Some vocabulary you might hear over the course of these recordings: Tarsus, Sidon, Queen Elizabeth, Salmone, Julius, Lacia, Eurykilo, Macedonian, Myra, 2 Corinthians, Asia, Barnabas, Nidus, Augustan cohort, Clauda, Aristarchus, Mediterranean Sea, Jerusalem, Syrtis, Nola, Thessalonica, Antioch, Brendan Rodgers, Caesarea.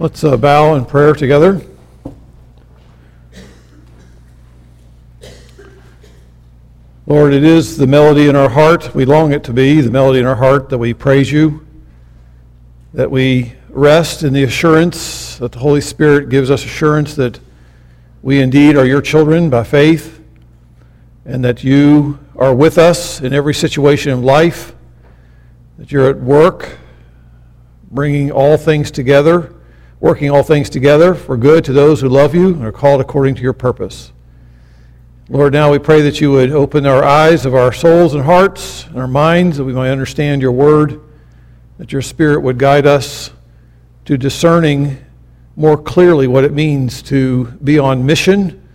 Let's bow in prayer together. Lord, it is the melody in our heart, we long it to be, the melody in our heart that we praise you, that we rest in the assurance that the Holy Spirit gives us assurance that we indeed are your children by faith, and that you are with us in every situation of life, that you're at work, bringing all things together, working all things together for good to those who love you and are called according to your purpose. Lord, now we pray that you would open our eyes of our souls and hearts and our minds, that we might understand your word, that your Spirit would guide us to discerning more clearly what it means to be on mission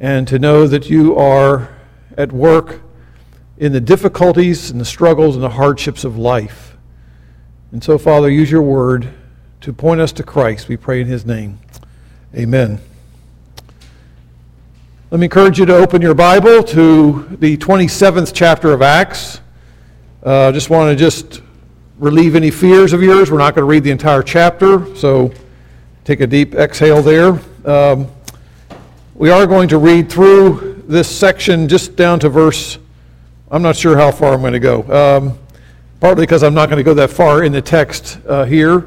and to know that you are at work in the difficulties and the struggles and the hardships of life. And so, Father, use your word to point us to Christ, we pray in his name. Amen. Let me encourage you to open your Bible to the 27th chapter of Acts. I just want to relieve any fears of yours. We're not going to read the entire chapter, so take a deep exhale there. We are going to read through this section just down to verse, I'm not sure how far I'm going to go, partly because I'm not going to go that far in the text here.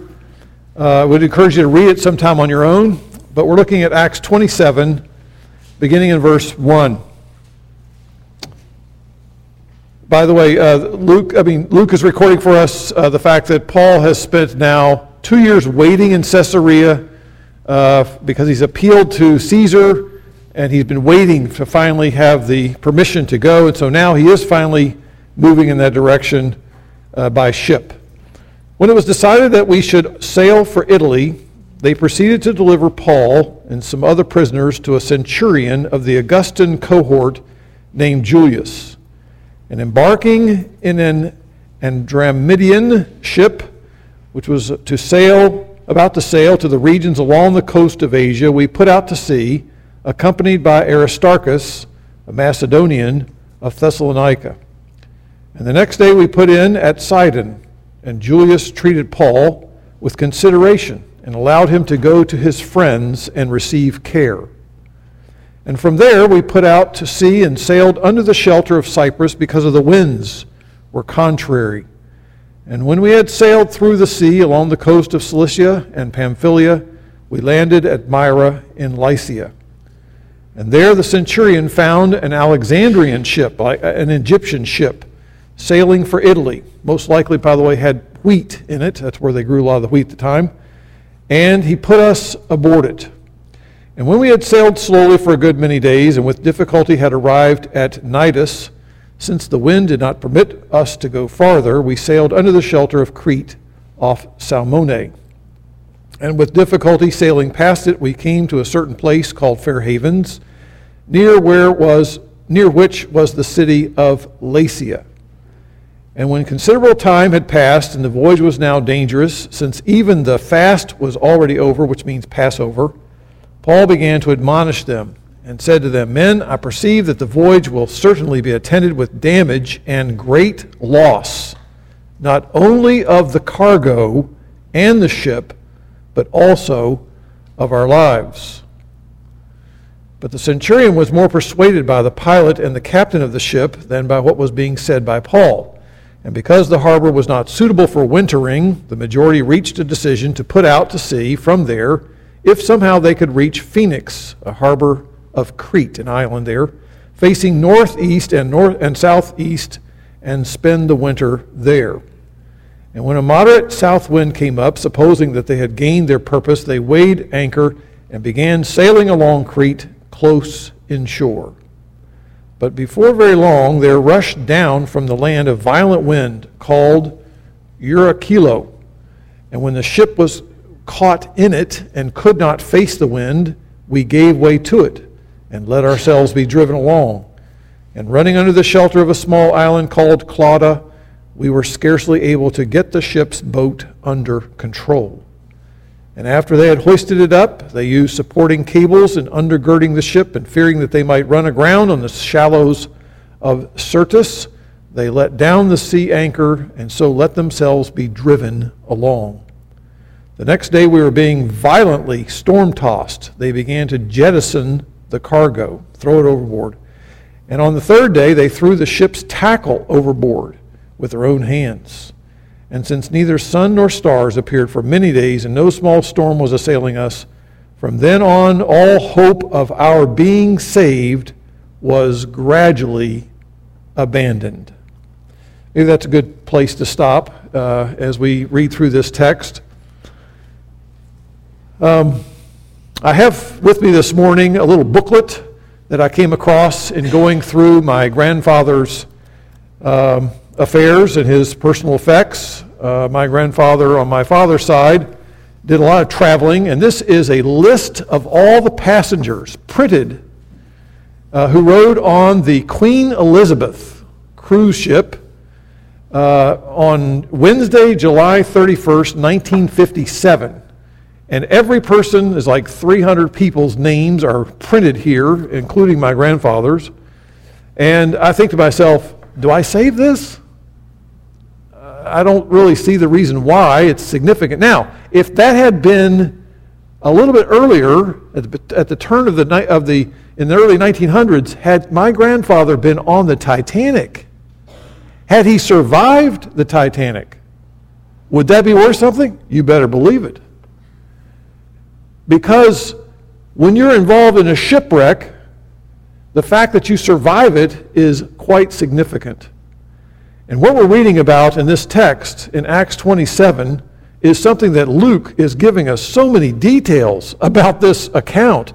I would encourage you to read it sometime on your own, but we're looking at Acts 27, beginning in verse 1. By the way, Luke is recording for us the fact that Paul has spent now 2 years waiting in Caesarea because he's appealed to Caesar, and he's been waiting to finally have the permission to go, and so now he is finally moving in that direction by ship. When it was decided that we should sail for Italy, they proceeded to deliver Paul and some other prisoners to a centurion of the Augustan cohort named Julius. And embarking in an Andramidian ship, which was about to sail to the regions along the coast of Asia, we put out to sea, accompanied by Aristarchus, a Macedonian of Thessalonica. And the next day we put in at Sidon. And Julius treated Paul with consideration and allowed him to go to his friends and receive care. And from there we put out to sea and sailed under the shelter of Cyprus because of the winds were contrary. And when we had sailed through the sea along the coast of Cilicia and Pamphylia, we landed at Myra in Lycia. And there the centurion found an Alexandrian ship, an Egyptian ship, sailing for Italy. Most likely, by the way, had wheat in it. That's where they grew a lot of the wheat at the time. And he put us aboard it. And when we had sailed slowly for a good many days and with difficulty had arrived at Nidus, since the wind did not permit us to go farther, we sailed under the shelter of Crete off Salmone. And with difficulty sailing past it, we came to a certain place called Fair Havens, near which was the city of Lacia. And when considerable time had passed, and the voyage was now dangerous, since even the fast was already over, which means Passover, Paul began to admonish them and said to them, "Men, I perceive that the voyage will certainly be attended with damage and great loss, not only of the cargo and the ship, but also of our lives." But the centurion was more persuaded by the pilot and the captain of the ship than by what was being said by Paul. And because the harbor was not suitable for wintering, the majority reached a decision to put out to sea from there, if somehow they could reach Phoenix, a harbor of Crete, an island there, facing northeast and southeast, and spend the winter there. And when a moderate south wind came up, supposing that they had gained their purpose, they weighed anchor and began sailing along Crete close inshore. But before very long, there rushed down from the land a violent wind called Eurykilo. And when the ship was caught in it and could not face the wind, we gave way to it and let ourselves be driven along. And running under the shelter of a small island called Clauda, we were scarcely able to get the ship's boat under control. And after they had hoisted it up, they used supporting cables and undergirding the ship, and fearing that they might run aground on the shallows of Syrtis, they let down the sea anchor and so let themselves be driven along. The next day we were being violently storm-tossed. They began to jettison the cargo, throw it overboard. And on the third day they threw the ship's tackle overboard with their own hands. And since neither sun nor stars appeared for many days, and no small storm was assailing us, from then on all hope of our being saved was gradually abandoned. Maybe that's a good place to stop as we read through this text. I have with me this morning a little booklet that I came across in going through my grandfather's affairs and his personal effects. My grandfather on my father's side did a lot of traveling, and this is a list of all the passengers printed who rode on the Queen Elizabeth cruise ship on Wednesday, July 31st, 1957. And every person is like 300 people's names are printed here, including my grandfather's. And I think to myself, do I save this? I don't really see the reason why it's significant. Now, if that had been a little bit earlier, at the turn of the night of the in the early 1900s, had my grandfather been on the Titanic, had he survived the Titanic, would that be worth something? You better believe it. Because when you're involved in a shipwreck, the fact that you survive it is quite significant. And what we're reading about in this text in Acts 27 is something that Luke is giving us so many details about this account.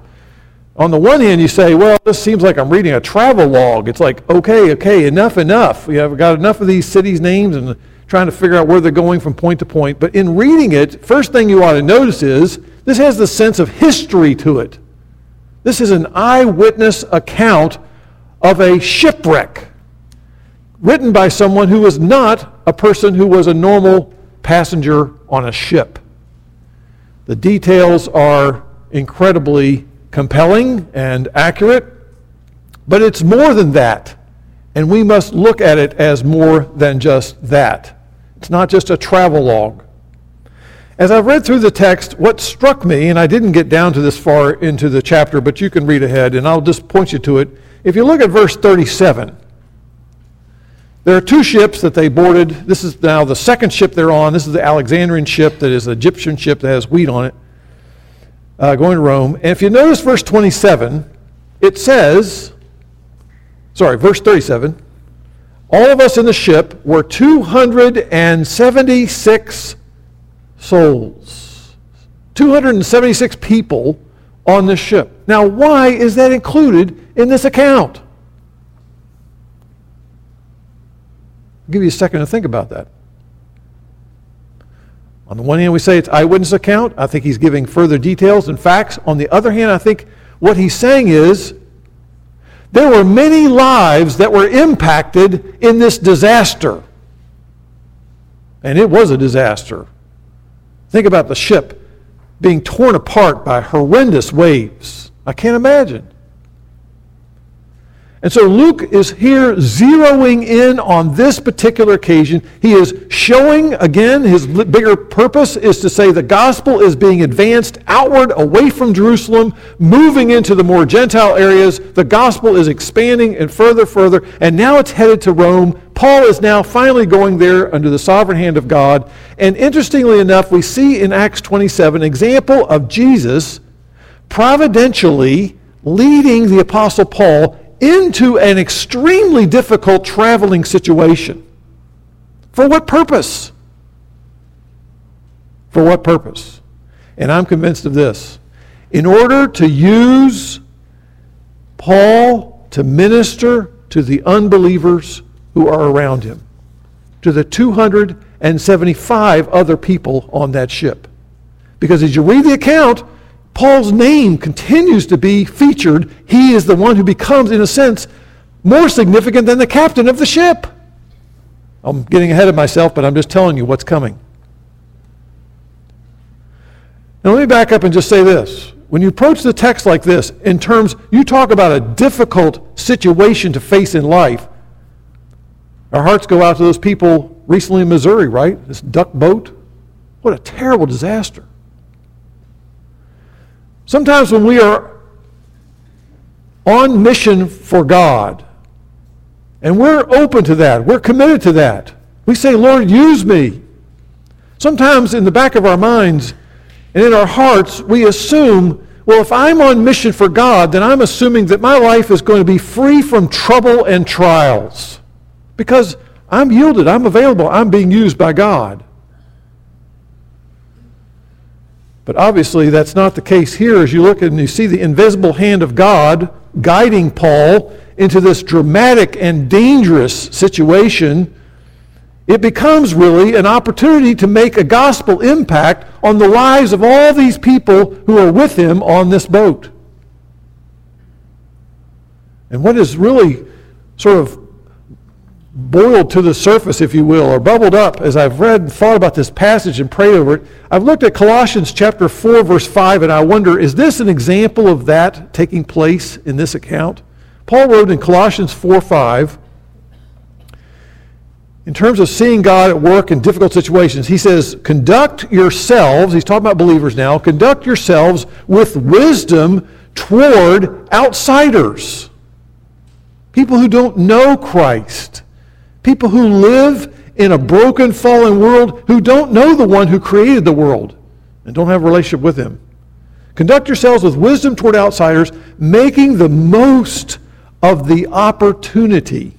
On the one hand, you say, well, this seems like I'm reading a travel log. It's like, okay, enough. We have got enough of these cities' names and trying to figure out where they're going from point to point. But in reading it, first thing you ought to notice is this has the sense of history to it. This is an eyewitness account of a shipwreck written by someone who was not a person who was a normal passenger on a ship. The details are incredibly compelling and accurate, but it's more than that, and we must look at it as more than just that. It's not just a travelogue. As I read through the text, what struck me, and I didn't get down to this far into the chapter, but you can read ahead, and I'll just point you to it. If you look at verse 37, there are two ships that they boarded. This is now the second ship they're on. This is the Alexandrian ship, that is an Egyptian ship that has wheat on it, going to Rome. And if you notice verse 27, it says, verse 37, all of us in the ship were 276 souls, 276 people on this ship. Now, why is that included in this account? I'll give you a second to think about that. On the one hand, we say it's eyewitness account. I think he's giving further details and facts. On the other hand, I think what he's saying is there were many lives that were impacted in this disaster. And it was a disaster. Think about the ship being torn apart by horrendous waves. I can't imagine. And so Luke is here zeroing in on this particular occasion. He is showing, again, his bigger purpose is to say the gospel is being advanced outward away from Jerusalem, moving into the more Gentile areas. The gospel is expanding and further, and now it's headed to Rome. Paul is now finally going there under the sovereign hand of God. And interestingly enough, we see in Acts 27 an example of Jesus providentially leading the Apostle Paul into an extremely difficult traveling situation. For what purpose? For what purpose? And I'm convinced of this. In order to use Paul to minister to the unbelievers who are around him, to the 275 other people on that ship. Because as you read the account, Paul's name continues to be featured. He is the one who becomes, in a sense, more significant than the captain of the ship. I'm getting ahead of myself, but I'm just telling you what's coming. Now let me back up and just say this. When you approach the text like this, in terms, you talk about a difficult situation to face in life. Our hearts go out to those people recently in Missouri, right? This duck boat. What a terrible disaster. Sometimes when we are on mission for God, and we're open to that, we're committed to that, we say, Lord, use me. Sometimes in the back of our minds and in our hearts, we assume, well, if I'm on mission for God, then I'm assuming that my life is going to be free from trouble and trials because I'm yielded, I'm available, I'm being used by God. But obviously that's not the case here as you look and you see the invisible hand of God guiding Paul into this dramatic and dangerous situation. It becomes really an opportunity to make a gospel impact on the lives of all these people who are with him on this boat. And what is really sort of boiled to the surface, if you will, or bubbled up as I've read and thought about this passage and prayed over it, I've looked at Colossians chapter 4, verse 5, and I wonder, is this an example of that taking place in this account? Paul wrote in Colossians 4, 5, in terms of seeing God at work in difficult situations, he says, conduct yourselves, he's talking about believers now, conduct yourselves with wisdom toward outsiders, people who don't know Christ, people who live in a broken, fallen world, who don't know the one who created the world and don't have a relationship with him. Conduct yourselves with wisdom toward outsiders, making the most of the opportunity.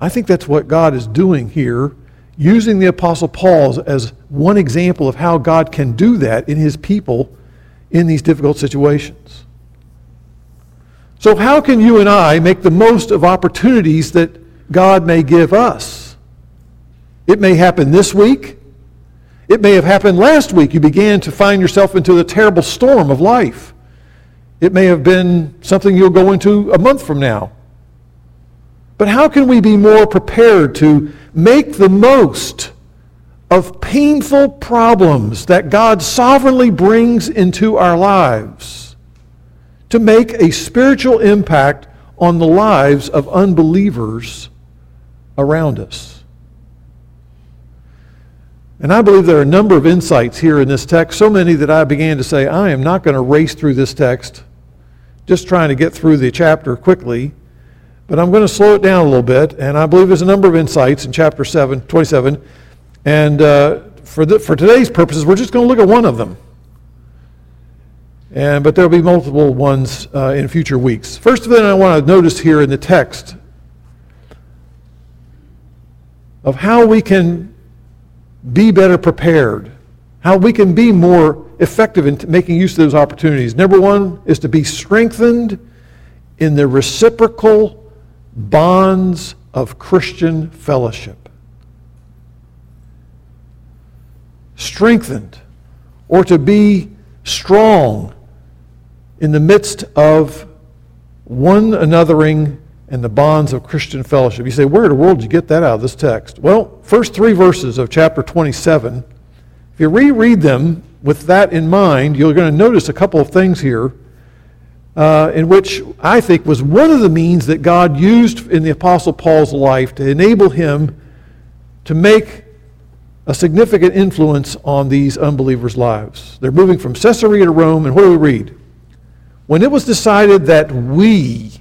I think that's what God is doing here, using the Apostle Paul as one example of how God can do that in his people in these difficult situations. So how can you and I make the most of opportunities that God may give us? It may happen this week. It may have happened last week. You began to find yourself into the terrible storm of life. It may have been something you'll go into a month from now. But how can we be more prepared to make the most of painful problems that God sovereignly brings into our lives to make a spiritual impact on the lives of unbelievers around us? And I believe there are a number of insights here in this text, so many that I began to say, I am not going to race through this text, just trying to get through the chapter quickly. But I'm going to slow it down a little bit, and I believe there's a number of insights in chapter 27. And for today's purposes, we're just going to look at one of them. But there will be multiple ones in future weeks. First of all, I want to notice here in the text of how we can be better prepared, how we can be more effective in making use of those opportunities. Number one is to be strengthened in the reciprocal bonds of Christian fellowship. Strengthened, or to be strong in the midst of one anothering and the bonds of Christian fellowship. You say, where in the world did you get that out of this text? Well, first three verses of chapter 27, if you reread them with that in mind, you're going to notice a couple of things here. In which I think was one of the means that God used in the Apostle Paul's life to enable him to make a significant influence on these unbelievers' lives. They're moving from Caesarea to Rome, and what do we read? When it was decided that we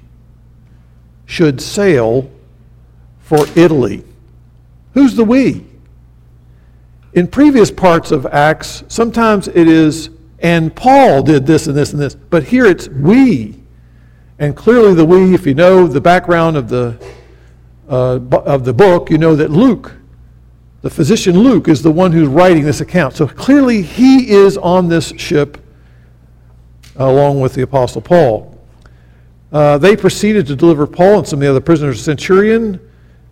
should sail for Italy. Who's the we? In previous parts of Acts, sometimes it is, and Paul did this and this and this. But here it's we. And clearly the we, if you know the background of the book, you know that Luke, the physician Luke, is the one who's writing this account. So clearly he is on this ship along with the Apostle Paul. They proceeded to deliver Paul and some of the other prisoners, a centurion.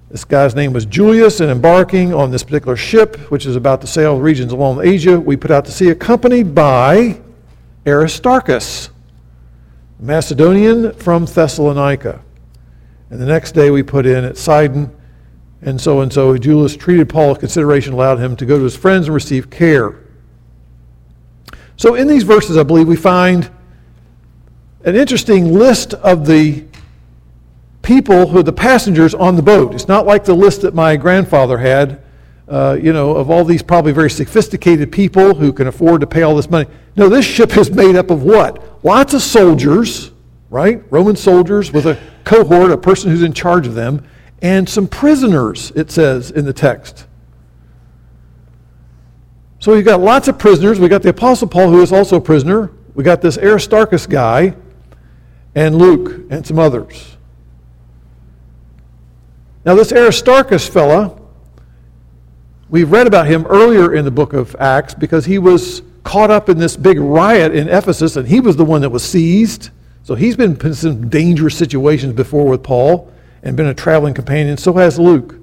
This guy's name was Julius, and embarking on this particular ship, which is about to sail regions along Asia, we put out to sea, accompanied by Aristarchus, Macedonian from Thessalonica. And the next day we put in at Sidon, and so Julius treated Paul with consideration, allowed him to go to his friends and receive care. So in these verses, I believe, we find an interesting list of the people who are the passengers on the boat. It's not like the list that my grandfather had of all these probably very sophisticated people who can afford to pay all this money. No, this ship is made up of what? Lots of soldiers, right? Roman soldiers with a cohort, a person who's in charge of them, and some prisoners, it says in the text. So we've got lots of prisoners. We've got the Apostle Paul, who is also a prisoner. We got this Aristarchus guy, and Luke, and some others. Now this Aristarchus fella, we've read about him earlier in the book of Acts because he was caught up in this big riot in Ephesus, and he was the one that was seized. So he's been in some dangerous situations before with Paul and been a traveling companion. So has Luke.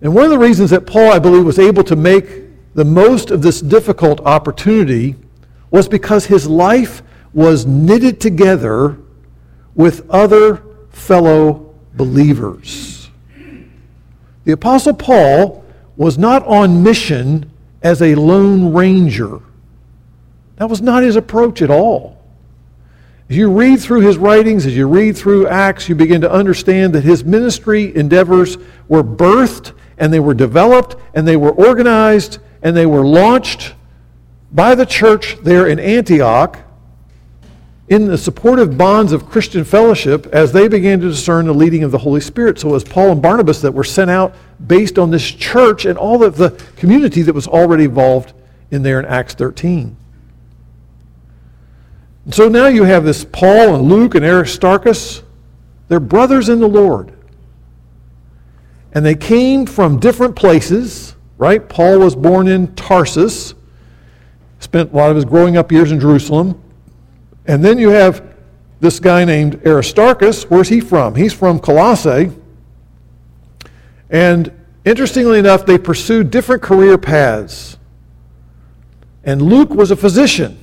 And one of the reasons that Paul, I believe, was able to make the most of this difficult opportunity was because his life was knitted together with other fellow believers. The Apostle Paul was not on mission as a lone ranger. That was not his approach at all. As you read through his writings, as you read through Acts, you begin to understand that his ministry endeavors were birthed, and they were developed, and they were organized, and they were launched by the church there in Antioch in the supportive bonds of Christian fellowship as they began to discern the leading of the Holy Spirit. So it was Paul and Barnabas that were sent out based on this church and all of the community that was already involved in there in Acts 13. So now you have this Paul and Luke and Aristarchus. They're brothers in the Lord. And they came from different places, right? Paul was born in Tarsus, spent a lot of his growing up years in Jerusalem. And then you have this guy named Aristarchus. Where's he from? He's from Colossae. And interestingly enough, they pursued different career paths. And Luke was a physician.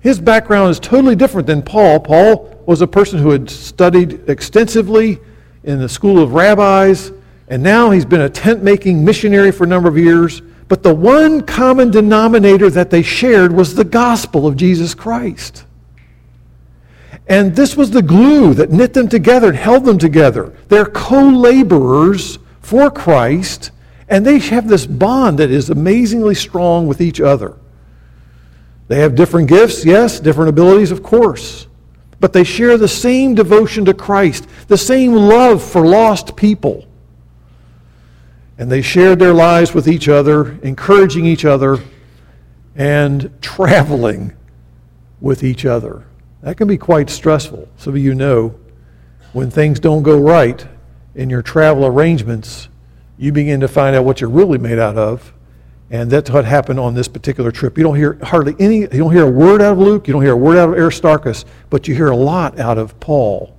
His background is totally different than Paul. Paul was a person who had studied extensively in the school of rabbis, and now he's been a tent-making missionary for a number of years. But the one common denominator that they shared was the gospel of Jesus Christ. And this was the glue that knit them together and held them together. They're co-laborers for Christ, and they have this bond that is amazingly strong with each other. They have different gifts, yes, different abilities, of course. But they share the same devotion to Christ, the same love for lost people. And they shared their lives with each other, encouraging each other, and traveling with each other. That can be quite stressful. Some of you know when things don't go right in your travel arrangements, you begin to find out what you're really made out of. And that's what happened on this particular trip. You don't hear you don't hear a word out of Luke, you don't hear a word out of Aristarchus, but you hear a lot out of Paul.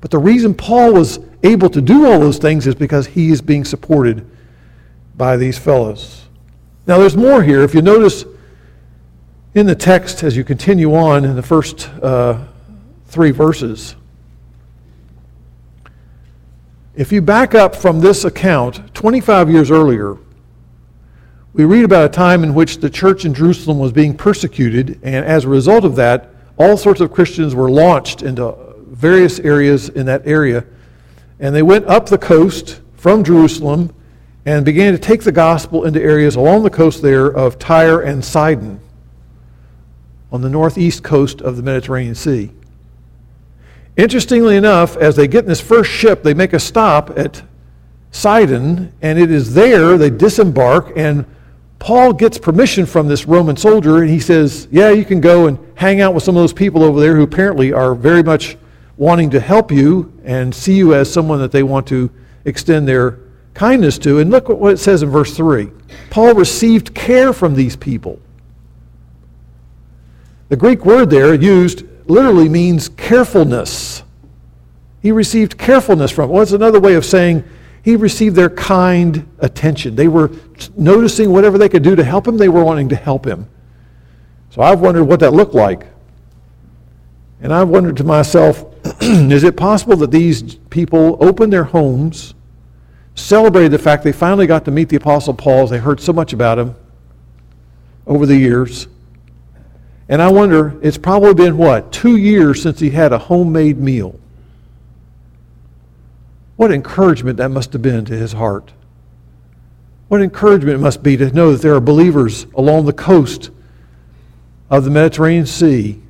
But the reason Paul was able to do all those things is because he is being supported by these fellows. Now there's more here. If you notice in the text as you continue on in the first three verses, if you back up from this account 25 years earlier, we read about a time in which the church in Jerusalem was being persecuted, and as a result of that, all sorts of Christians were launched into various areas in that area. And they went up the coast from Jerusalem and began to take the gospel into areas along the coast there of Tyre and Sidon on the northeast coast of the Mediterranean Sea. Interestingly enough, as they get in this first ship, they make a stop at Sidon, and it is there they disembark, and Paul gets permission from this Roman soldier, and he says, yeah, you can go and hang out with some of those people over there who apparently are very much wanting to help you and see you as someone that they want to extend their kindness to. And look what it says in verse 3. Paul received care from these people. The Greek word there used literally means carefulness. He received carefulness from it. Well, it's another way of saying he received their kind attention. They were noticing whatever they could do to help him. They were wanting to help him. So I've wondered what that looked like. And I've wondered to myself, is it possible that these people opened their homes, celebrated the fact they finally got to meet the Apostle Paul as they heard so much about him over the years? And I wonder, it's probably been, 2 years since he had a homemade meal. What encouragement that must have been to his heart. What encouragement it must be to know that there are believers along the coast of the Mediterranean Sea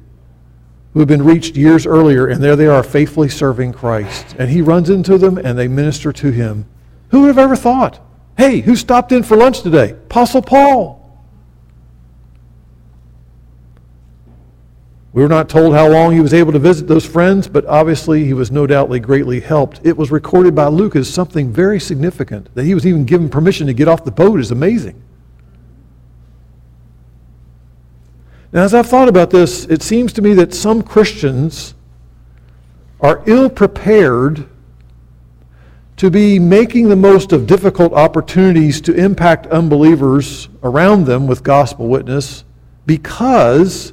who have been reached years earlier, and there they are faithfully serving Christ. And he runs into them, and they minister to him. Who would have ever thought? Hey, who stopped in for lunch today? Apostle Paul. We were not told how long he was able to visit those friends, but obviously he was no doubtly greatly helped. It was recorded by Luke as something very significant. That he was even given permission to get off the boat is amazing. Now, as I've thought about this, it seems to me that some Christians are ill-prepared to be making the most of difficult opportunities to impact unbelievers around them with gospel witness, because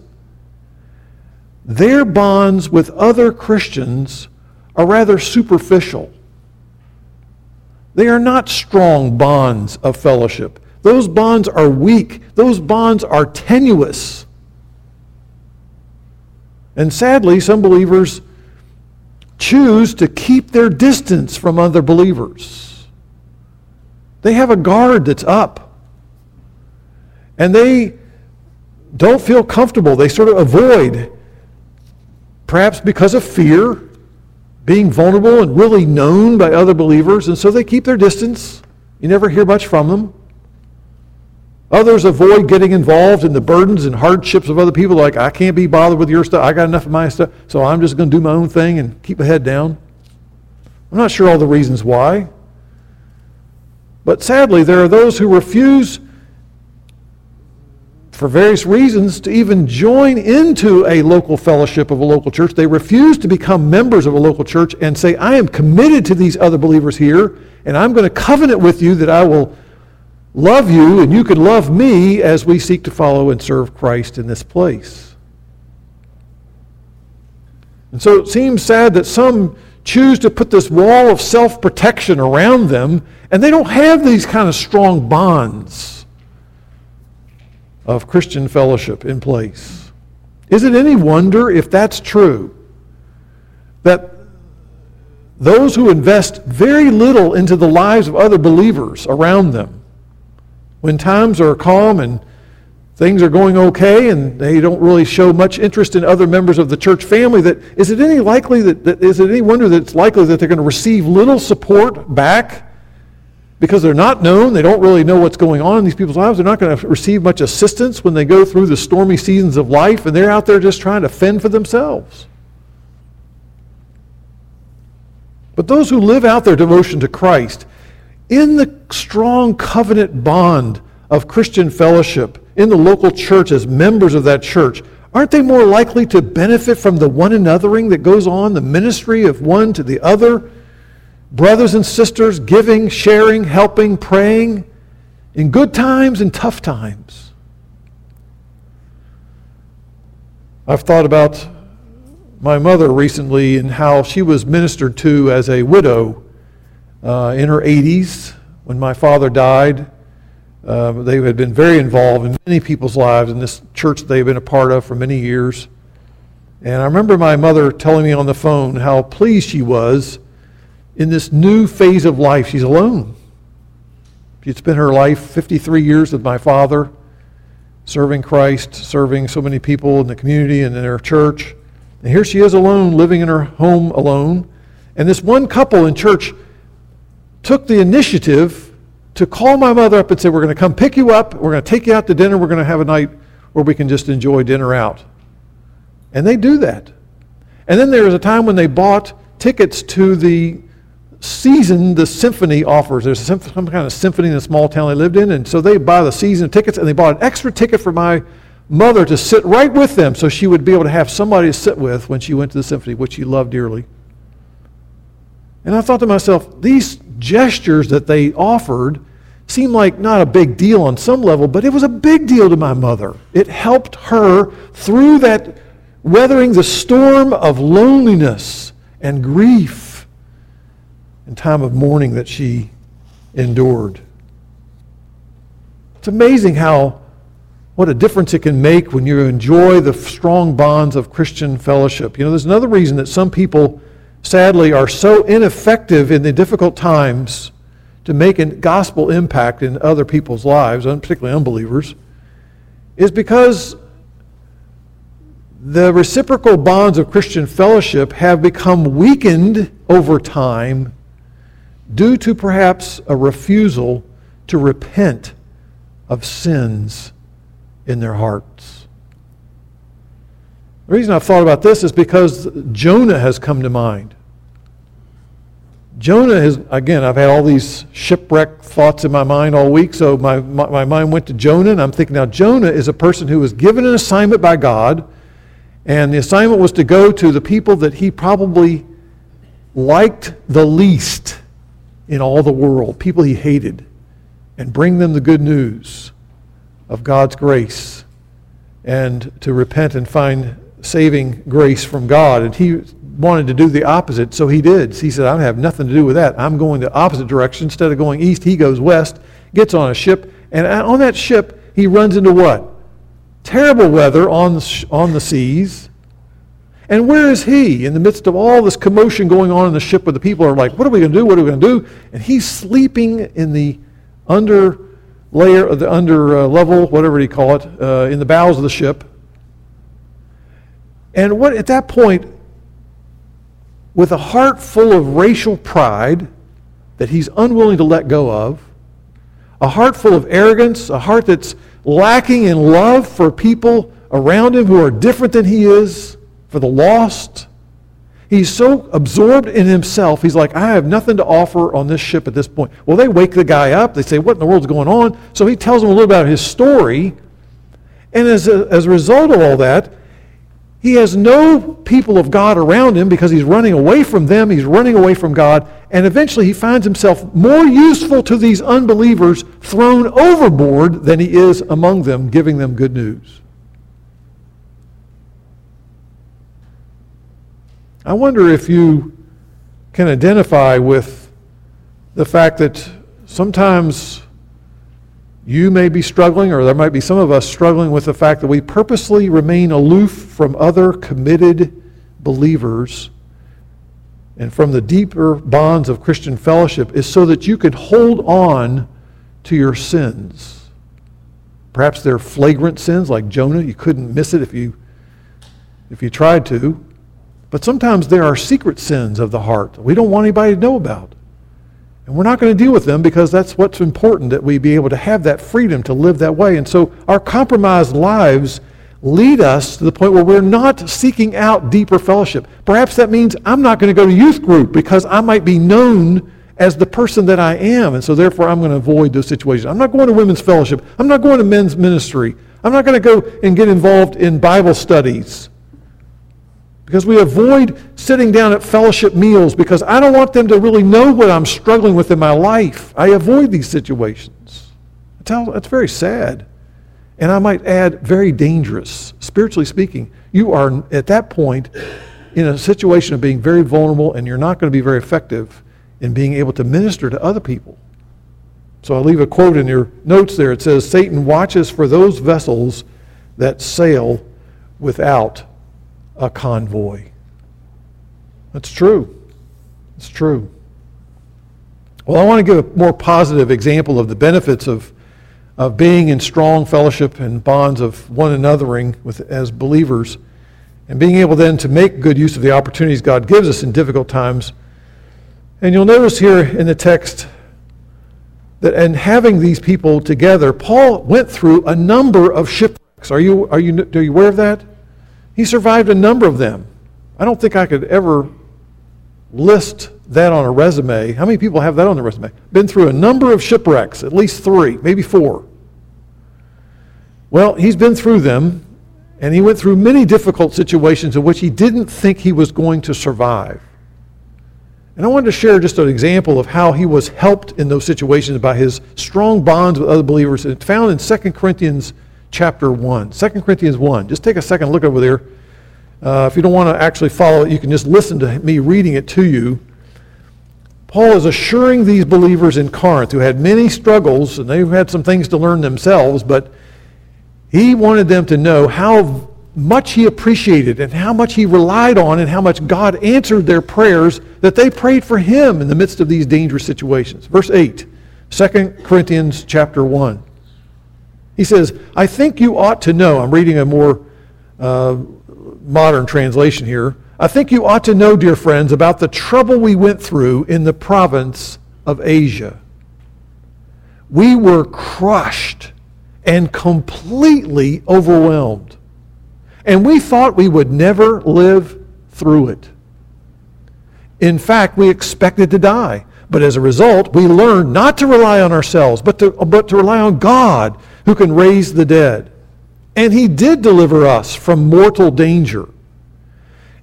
their bonds with other Christians are rather superficial. They are not strong bonds of fellowship. Those bonds are weak. Those bonds are tenuous. And sadly, some believers choose to keep their distance from other believers. They have a guard that's up. And they don't feel comfortable. They sort of avoid, perhaps because of fear, being vulnerable and really known by other believers, and so they keep their distance. You never hear much from them. Others avoid getting involved in the burdens and hardships of other people, like, I can't be bothered with your stuff, I got enough of my stuff, so I'm just going to do my own thing and keep my head down. I'm not sure all the reasons why. But sadly, there are those who refuse, for various reasons, to even join into a local fellowship of a local church. They refuse to become members of a local church and say, I am committed to these other believers here, and I'm going to covenant with you that I will love you and you can love me as we seek to follow and serve Christ in this place. And so it seems sad that some choose to put this wall of self-protection around them, and they don't have these kind of strong bonds of Christian fellowship in place. Is it any wonder, if that's true, that those who invest very little into the lives of other believers around them, when times are calm and things are going okay and they don't really show much interest in other members of the church family, is it any wonder that it's likely that they're going to receive little support back? Because they're not known, they don't really know what's going on in these people's lives. They're not going to receive much assistance when they go through the stormy seasons of life, and they're out there just trying to fend for themselves. But those who live out their devotion to Christ in the strong covenant bond of Christian fellowship in the local church as members of that church, aren't they more likely to benefit from the one anothering that goes on, the ministry of one to the other? Brothers and sisters giving, sharing, helping, praying in good times and tough times. I've thought about my mother recently and how she was ministered to as a widow in her 80s when my father died. They had been very involved in many people's lives in this church they've been a part of for many years. And I remember my mother telling me on the phone how pleased she was in this new phase of life. She's alone. She'd spent her life 53 years with my father, serving Christ, serving so many people in the community and in her church. And here she is alone, living in her home alone. And this one couple in church took the initiative to call my mother up and say, we're going to come pick you up, we're going to take you out to dinner, we're going to have a night where we can just enjoy dinner out. And they do that. And then there was a time when they bought tickets to the symphony offers. There's some kind of symphony in the small town they lived in, and so they buy the season tickets, and they bought an extra ticket for my mother to sit right with them so she would be able to have somebody to sit with when she went to the symphony, which she loved dearly. And I thought to myself, these gestures that they offered seemed like not a big deal on some level, but it was a big deal to my mother. It helped her through that, weathering the storm of loneliness and grief and time of mourning that she endured. It's amazing what a difference it can make when you enjoy the strong bonds of Christian fellowship. You know, there's another reason that some people, sadly, are so ineffective in the difficult times to make a gospel impact in other people's lives, particularly unbelievers, is because the reciprocal bonds of Christian fellowship have become weakened over time due to perhaps a refusal to repent of sins in their hearts. The reason I've thought about this is because Jonah has come to mind. Jonah is, again, I've had all these shipwreck thoughts in my mind all week, so my mind went to Jonah, and I'm thinking now Jonah is a person who was given an assignment by God, and the assignment was to go to the people that he probably liked the least in all the world, people he hated, and bring them the good news of God's grace and to repent and find saving grace from God. And he wanted to do the opposite, so he did. He said, I have nothing to do with that. I'm going the opposite direction. Instead of going east, he goes west, gets on a ship, and on that ship, he runs into what? Terrible weather on the seas. And where is he in the midst of all this commotion going on in the ship where the people are like, what are we going to do? What are we going to do? And he's sleeping in the under level, whatever you call it, in the bowels of the ship. And what at that point, with a heart full of racial pride that he's unwilling to let go of, a heart full of arrogance, a heart that's lacking in love for people around him who are different than he is, for the lost. He's so absorbed in himself, he's like, I have nothing to offer on this ship at this point. Well, they wake the guy up. They say, what in the world's going on? So he tells them a little about his story. And as a result of all that, he has no people of God around him because he's running away from them. He's running away from God. And eventually he finds himself more useful to these unbelievers thrown overboard than he is among them, giving them good news. I wonder if you can identify with the fact that sometimes you may be struggling, or there might be some of us struggling with the fact that we purposely remain aloof from other committed believers and from the deeper bonds of Christian fellowship is so that you can hold on to your sins. Perhaps they're flagrant sins like Jonah. You couldn't miss it if you tried to. But sometimes there are secret sins of the heart that we don't want anybody to know about. And we're not going to deal with them because that's what's important, that we be able to have that freedom to live that way. And so our compromised lives lead us to the point where we're not seeking out deeper fellowship. Perhaps that means I'm not going to go to youth group because I might be known as the person that I am. And so therefore I'm going to avoid those situations. I'm not going to women's fellowship. I'm not going to men's ministry. I'm not going to go and get involved in Bible studies. Because we avoid sitting down at fellowship meals because I don't want them to really know what I'm struggling with in my life. I avoid these situations. That's very sad. And I might add, very dangerous. Spiritually speaking, you are at that point in a situation of being very vulnerable, and you're not going to be very effective in being able to minister to other people. So I'll leave a quote in your notes there. It says, Satan watches for those vessels that sail without a convoy. That's true. It's true. Well, I want to give a more positive example of the benefits of being in strong fellowship and bonds of one anothering with as believers, and being able then to make good use of the opportunities God gives us in difficult times. And you'll notice here in the text that in having these people together, Paul went through a number of shipwrecks. Are you aware of that? He survived a number of them. I don't think I could ever list that on a resume. How many people have that on their resume? Been through a number of shipwrecks, at least 3, maybe 4. Well, he's been through them, and he went through many difficult situations in which he didn't think he was going to survive. And I wanted to share just an example of how he was helped in those situations by his strong bonds with other believers. It's found in 2 Corinthians Chapter 1, 2 Corinthians 1. Just take a second and look over there. If you don't want to actually follow it, you can just listen to me reading it to you. Paul is assuring these believers in Corinth who had many struggles, and they've had some things to learn themselves, but he wanted them to know how much he appreciated and how much he relied on and how much God answered their prayers that they prayed for him in the midst of these dangerous situations. Verse 8. 2 Corinthians chapter 1. He says, I think you ought to know, I'm reading a more modern translation here. I think you ought to know, dear friends, about the trouble we went through in the province of Asia. We were crushed and completely overwhelmed. And we thought we would never live through it. In fact, we expected to die. But as a result, we learned not to rely on ourselves, but to rely on God, who can raise the dead. And he did deliver us from mortal danger.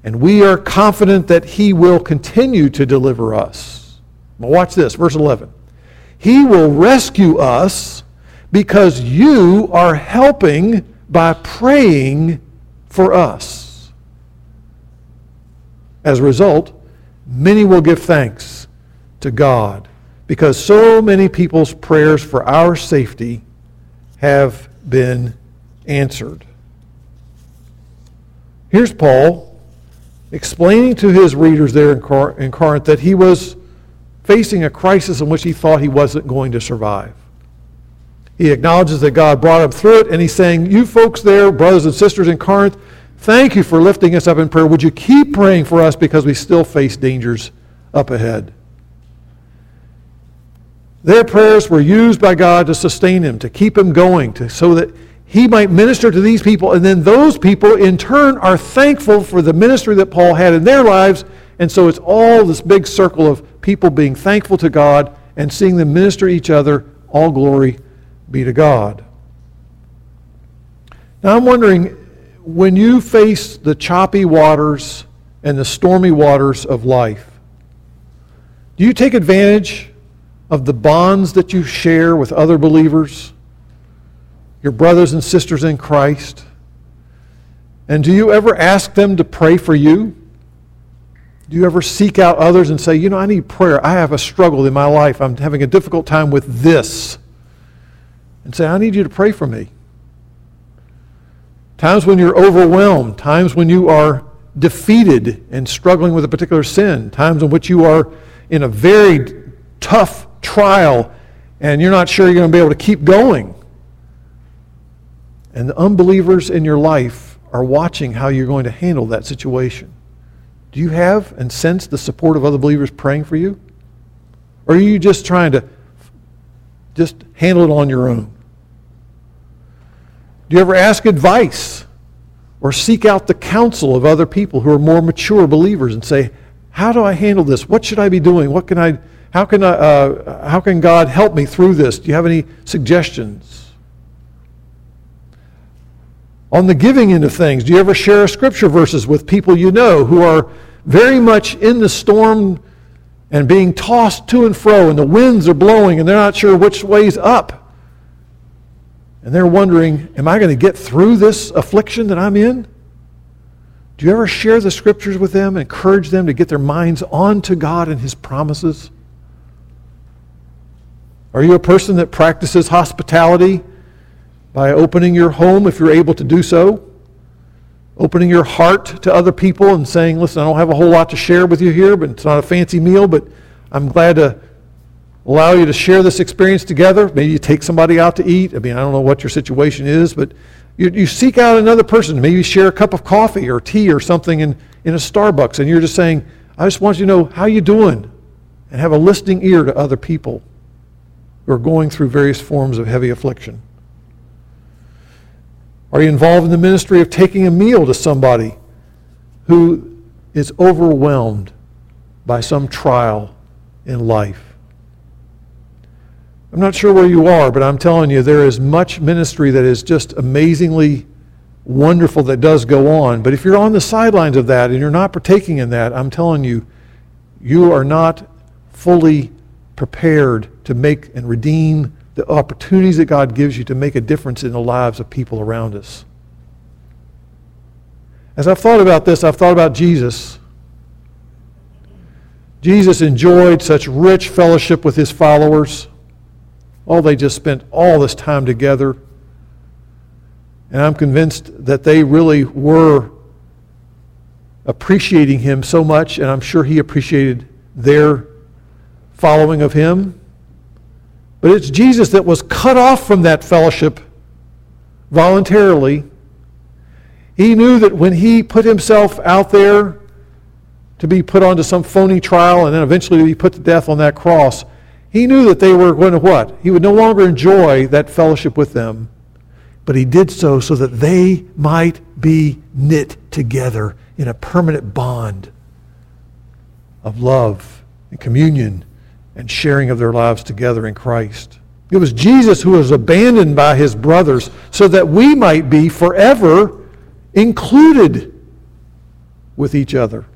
And we are confident that he will continue to deliver us. Now watch this, verse 11. He will rescue us because you are helping by praying for us. As a result, many will give thanks to God because so many people's prayers for our safety have been answered. Here's Paul explaining to his readers there in Corinth that he was facing a crisis in which he thought he wasn't going to survive. He acknowledges that God brought him through it, and he's saying, you folks there, brothers and sisters in Corinth, thank you for lifting us up in prayer. Would you keep praying for us because we still face dangers up ahead? Their prayers were used by God to sustain him, to keep him going, so that he might minister to these people, and then those people in turn are thankful for the ministry that Paul had in their lives, and so it's all this big circle of people being thankful to God and seeing them minister to each other. All glory be to God. Now I'm wondering, when you face the choppy waters and the stormy waters of life, do you take advantage of the bonds that you share with other believers, your brothers and sisters in Christ? And do you ever ask them to pray for you? Do you ever seek out others and say, you know, I need prayer. I have a struggle in my life. I'm having a difficult time with this. And say, I need you to pray for me. Times when you're overwhelmed, times when you are defeated and struggling with a particular sin, times in which you are in a very tough trial and you're not sure you're going to be able to keep going. And the unbelievers in your life are watching how you're going to handle that situation. Do you have and sense the support of other believers praying for you? Or are you just trying to just handle it on your own? Do you ever ask advice or seek out the counsel of other people who are more mature believers and say, how do I handle this? What should I be doing? What can I? How can God help me through this? Do you have any suggestions? On the giving end of things, do you ever share scripture verses with people you know who are very much in the storm and being tossed to and fro, and the winds are blowing and they're not sure which way's up? And they're wondering, am I going to get through this affliction that I'm in? Do you ever share the scriptures with them and encourage them to get their minds onto God and his promises? Are you a person that practices hospitality by opening your home, if you're able to do so? Opening your heart to other people and saying, listen, I don't have a whole lot to share with you here, but it's not a fancy meal, but I'm glad to allow you to share this experience together. Maybe you take somebody out to eat. I mean, I don't know what your situation is, but you seek out another person. Maybe you share a cup of coffee or tea or something in a Starbucks, and you're just saying, I just want you to know how you doing, and have a listening ear to other people who are going through various forms of heavy affliction. Are you involved in the ministry of taking a meal to somebody who is overwhelmed by some trial in life? I'm not sure where you are, but I'm telling you, there is much ministry that is just amazingly wonderful that does go on. But if you're on the sidelines of that and you're not partaking in that, I'm telling you, you are not fully prepared to make and redeem the opportunities that God gives you to make a difference in the lives of people around us. As I've thought about this, I've thought about Jesus. Jesus enjoyed such rich fellowship with his followers. Oh, they just spent all this time together. And I'm convinced that they really were appreciating him so much, and I'm sure he appreciated their following of him. But it's Jesus that was cut off from that fellowship voluntarily. He knew that when he put himself out there to be put onto some phony trial and then eventually to be put to death on that cross, he knew that they were going to what? He would no longer enjoy that fellowship with them. But he did so that they might be knit together in a permanent bond of love and communion and sharing of their lives together in Christ. It was Jesus who was abandoned by his brothers so that we might be forever included with each other.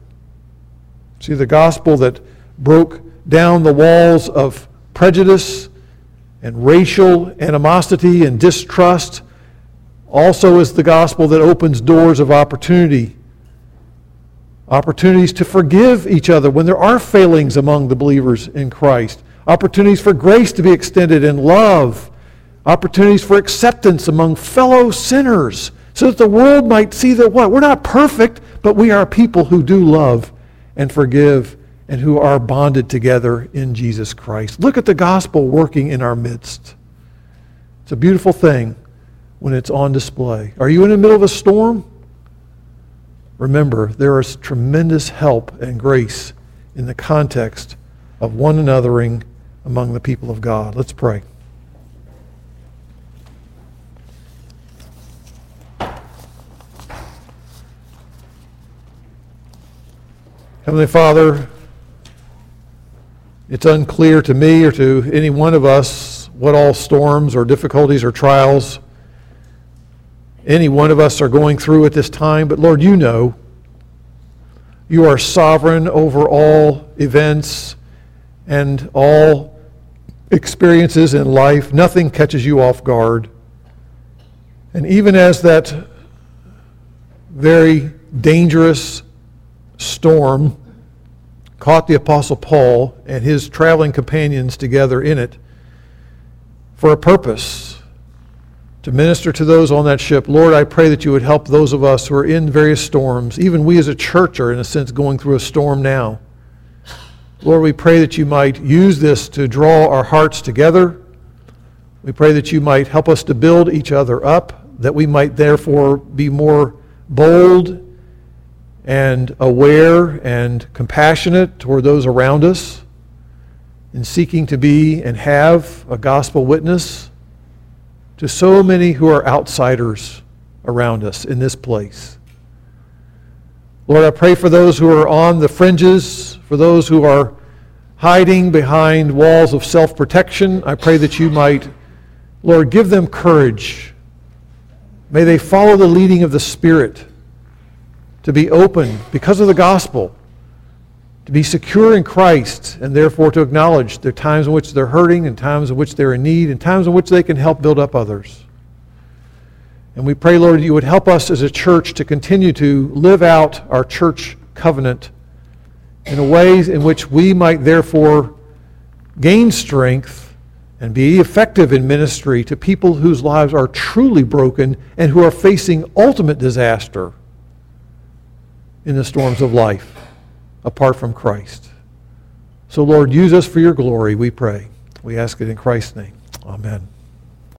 See, the gospel that broke down the walls of prejudice and racial animosity and distrust also is the gospel that opens doors of opportunity. Opportunities to forgive each other when there are failings among the believers in Christ. Opportunities for grace to be extended in love. Opportunities for acceptance among fellow sinners so that the world might see that what? We're not perfect, but we are people who do love and forgive and who are bonded together in Jesus Christ. Look at the gospel working in our midst. It's a beautiful thing when it's on display. Are you in the middle of a storm? Remember, there is tremendous help and grace in the context of one anothering among the people of God. Let's pray. Heavenly Father, it's unclear to me or to any one of us what all storms or difficulties or trials any one of us are going through at this time, but Lord, you know. You are sovereign over all events and all experiences in life. Nothing catches you off guard. And even as that very dangerous storm caught the Apostle Paul and his traveling companions together in it for a purpose, to minister to those on that ship. Lord, I pray that you would help those of us who are in various storms. Even we as a church are, in a sense, going through a storm now. Lord, we pray that you might use this to draw our hearts together. We pray that you might help us to build each other up, that we might therefore be more bold and aware and compassionate toward those around us in seeking to be and have a gospel witness to so many who are outsiders around us in this place. Lord, I pray for those who are on the fringes, for those who are hiding behind walls of self-protection. I pray that you might, Lord, give them courage. May they follow the leading of the Spirit to be open because of the gospel, to be secure in Christ, and therefore to acknowledge there are times in which they're hurting and times in which they're in need and times in which they can help build up others. And we pray, Lord, that you would help us as a church to continue to live out our church covenant in a way in which we might therefore gain strength and be effective in ministry to people whose lives are truly broken and who are facing ultimate disaster in the storms of life apart from Christ. So Lord, use us for your glory, we pray. We ask it in Christ's name. Amen.